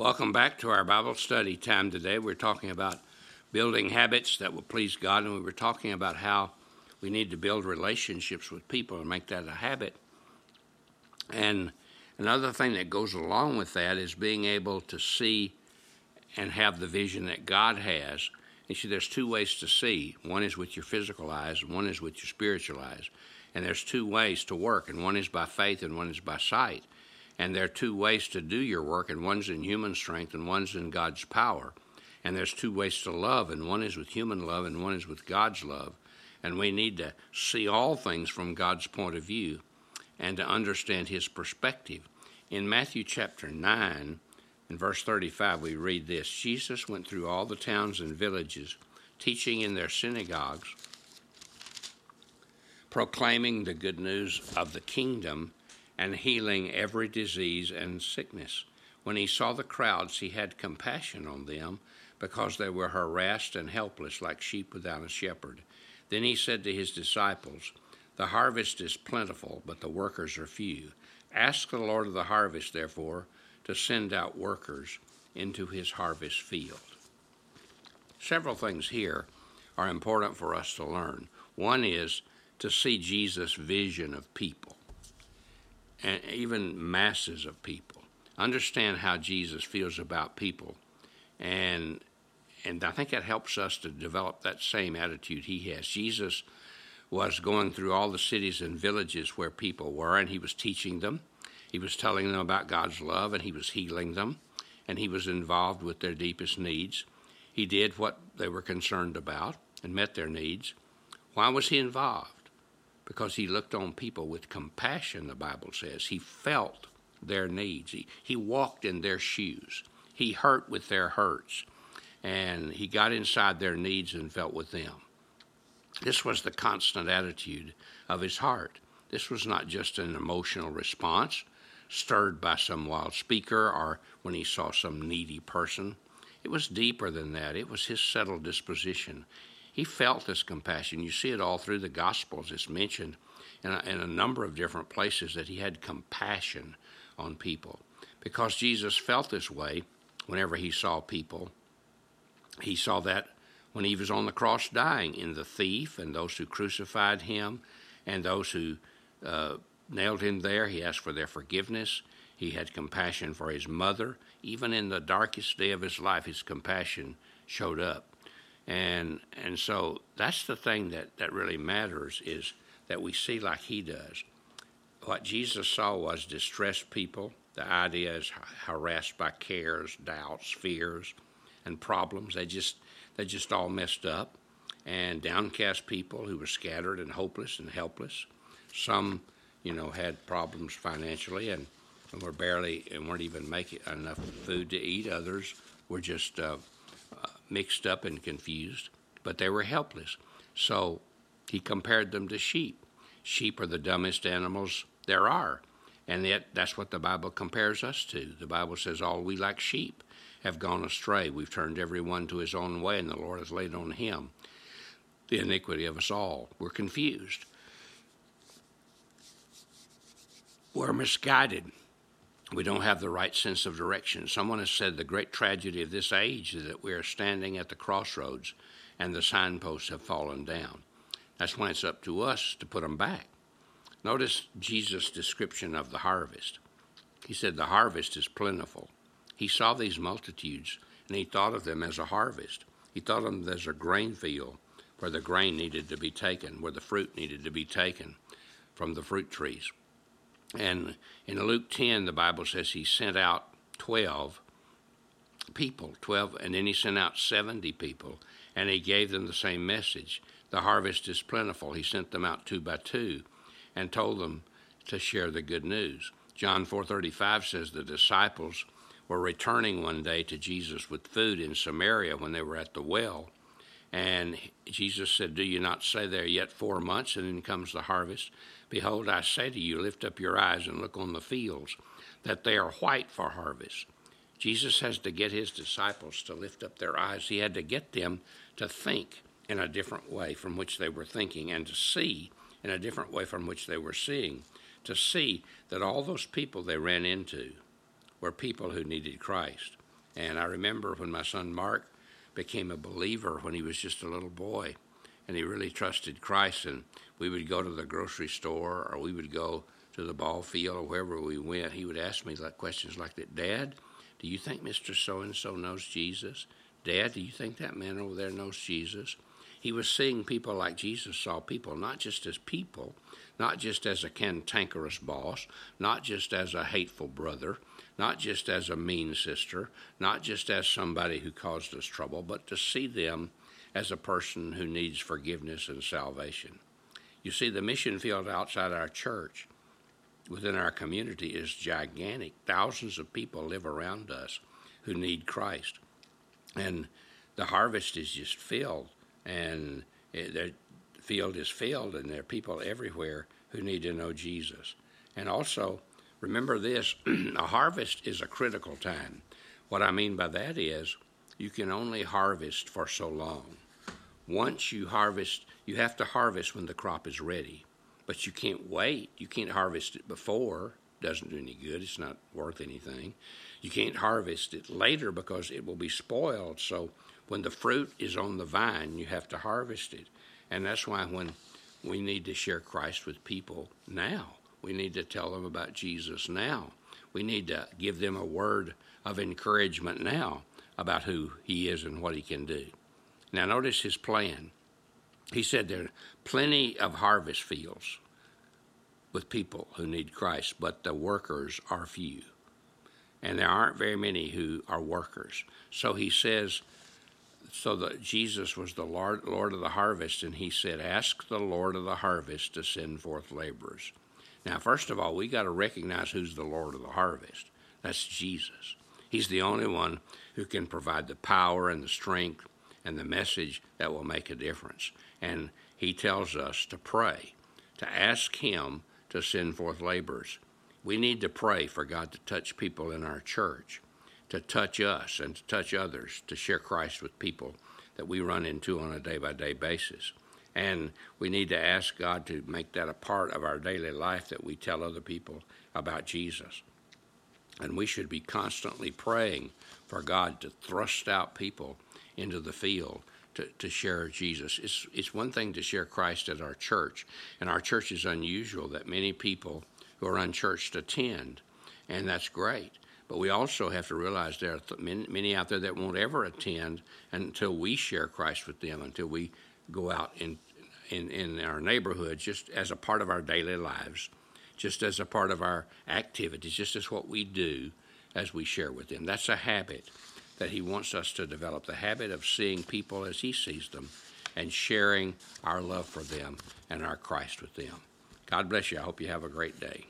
Welcome back to our Bible study time today. We're talking about building habits that will please God, and we were talking about how we need to build relationships with people and make that a habit. And another thing that goes along with that is being able to see and have the vision that God has. You see, there's two ways to see. One is with your physical eyes, and one is with your spiritual eyes. And there's two ways to work, and one is by faith and one is by sight. And there are two ways to do your work, and one's in human strength and one's in God's power. And there's two ways to love, and one is with human love and one is with God's love. And we need to see all things from God's point of view and to understand his perspective. In Matthew chapter 9, in verse 35, we read this: Jesus went through all the towns and villages, teaching in their synagogues, proclaiming the good news of the kingdom, and healing every disease and sickness. When he saw the crowds, he had compassion on them, because they were harassed and helpless like sheep without a shepherd. Then he said to his disciples, "The harvest is plentiful, but the workers are few. Ask the Lord of the harvest, therefore, to send out workers into his harvest field." Several things here are important for us to learn. One is to see Jesus' vision of people, and even masses of people. Understand how Jesus feels about people. And I think that helps us to develop that same attitude he has. Jesus was going through all the cities and villages where people were, and he was teaching them. He was telling them about God's love, and he was healing them, and he was involved with their deepest needs. He did what they were concerned about and met their needs. Why was he involved? Because he looked on people with compassion, the Bible says. He felt their needs. He walked in their shoes. He hurt with their hurts. And he got inside their needs and felt with them. This was the constant attitude of his heart. This was not just an emotional response stirred by some wild speaker or when he saw some needy person. It was deeper than that. It was his settled disposition. He felt this compassion. You see it all through the Gospels. It's mentioned in a number of different places that he had compassion on people. Because Jesus felt this way whenever he saw people. He saw that when he was on the cross dying, in the thief and those who crucified him and those who nailed him there. He asked for their forgiveness. He had compassion for his mother. Even in the darkest day of his life, his compassion showed up. And so that's the thing that really matters, is that we see like he does. What Jesus saw was distressed people. The idea is harassed by cares, doubts, fears, and problems. They just all messed up. And downcast people who were scattered and hopeless and helpless. Some, had problems financially and weren't even making enough food to eat. Others were just mixed up and confused, but they were helpless. So he compared them to sheep. Sheep are the dumbest animals there are, and yet that's what the Bible compares us to. The Bible says all we like sheep have gone astray. We've turned everyone to his own way, and the Lord has laid on him the iniquity of us all. We're confused. We're misguided. We don't have the right sense of direction. Someone has said the great tragedy of this age is that we are standing at the crossroads and the signposts have fallen down. That's when it's up to us to put them back. Notice Jesus' description of the harvest. He said the harvest is plentiful. He saw these multitudes and he thought of them as a harvest. He thought of them as a grain field where the grain needed to be taken, where the fruit needed to be taken from the fruit trees. And in Luke 10, the Bible says he sent out 12 people, and then he sent out 70 people, and he gave them the same message. The harvest is plentiful. He sent them out 2 by 2 and told them to share the good news. John 4:35 says the disciples were returning one day to Jesus with food in Samaria when they were at the well. And Jesus said, "Do you not say there yet 4 months, and then comes the harvest? Behold, I say to you, lift up your eyes and look on the fields, that they are white for harvest." Jesus has to get his disciples to lift up their eyes. He had to get them to think in a different way from which they were thinking, and to see in a different way from which they were seeing, to see that all those people they ran into were people who needed Christ. And I remember when my son Mark became a believer when he was just a little boy, and he really trusted Christ. And we would go to the grocery store, or we would go to the ball field, or wherever we went. He would ask me questions like that. Dad, do you think Mr. So-and-so knows Jesus? Dad, do you think that man over there knows Jesus? He was seeing people like Jesus saw people, not just as people, not just as a cantankerous boss, not just as a hateful brother, not just as a mean sister, not just as somebody who caused us trouble, but to see them as a person who needs forgiveness and salvation. You see, the mission field outside our church, within our community, is gigantic. Thousands of people live around us who need Christ. And the harvest is just filled, and the field is filled, and there are people everywhere who need to know Jesus. And also, remember this, a harvest is a critical time. What I mean by that is you can only harvest for so long. Once you harvest, you have to harvest when the crop is ready, but you can't wait. You can't harvest it before. Doesn't do any good. It's not worth anything. You can't harvest it later because it will be spoiled. So when the fruit is on the vine, you have to harvest it. And that's why when we need to share Christ with people now, we need to tell them about Jesus now. We need to give them a word of encouragement now about who he is and what he can do. Now notice his plan. He said there are plenty of harvest fields with people who need Christ, but the workers are few. And there aren't very many who are workers. So he says, so that Jesus was the Lord of the harvest, and he said, ask the Lord of the harvest to send forth laborers. Now, first of all, we got to recognize who's the Lord of the harvest. That's Jesus. He's the only one who can provide the power and the strength and the message that will make a difference. And he tells us to pray, to ask him to send forth laborers. We need to pray for God to touch people in our church, to touch us and to touch others, to share Christ with people that we run into on a day-by-day basis. And we need to ask God to make that a part of our daily life, that we tell other people about Jesus. And we should be constantly praying for God to thrust out people into the field to share Jesus. It's one thing to share Christ at our church, and our church is unusual that many people who are unchurched attend, and that's great. But we also have to realize there are many out there that won't ever attend until we share Christ with them, until we go out in our neighborhood, just as a part of our daily lives, just as a part of our activities, just as what we do as we share with them. That's a habit that he wants us to develop, the habit of seeing people as he sees them and sharing our love for them and our Christ with them. God bless you. I hope you have a great day.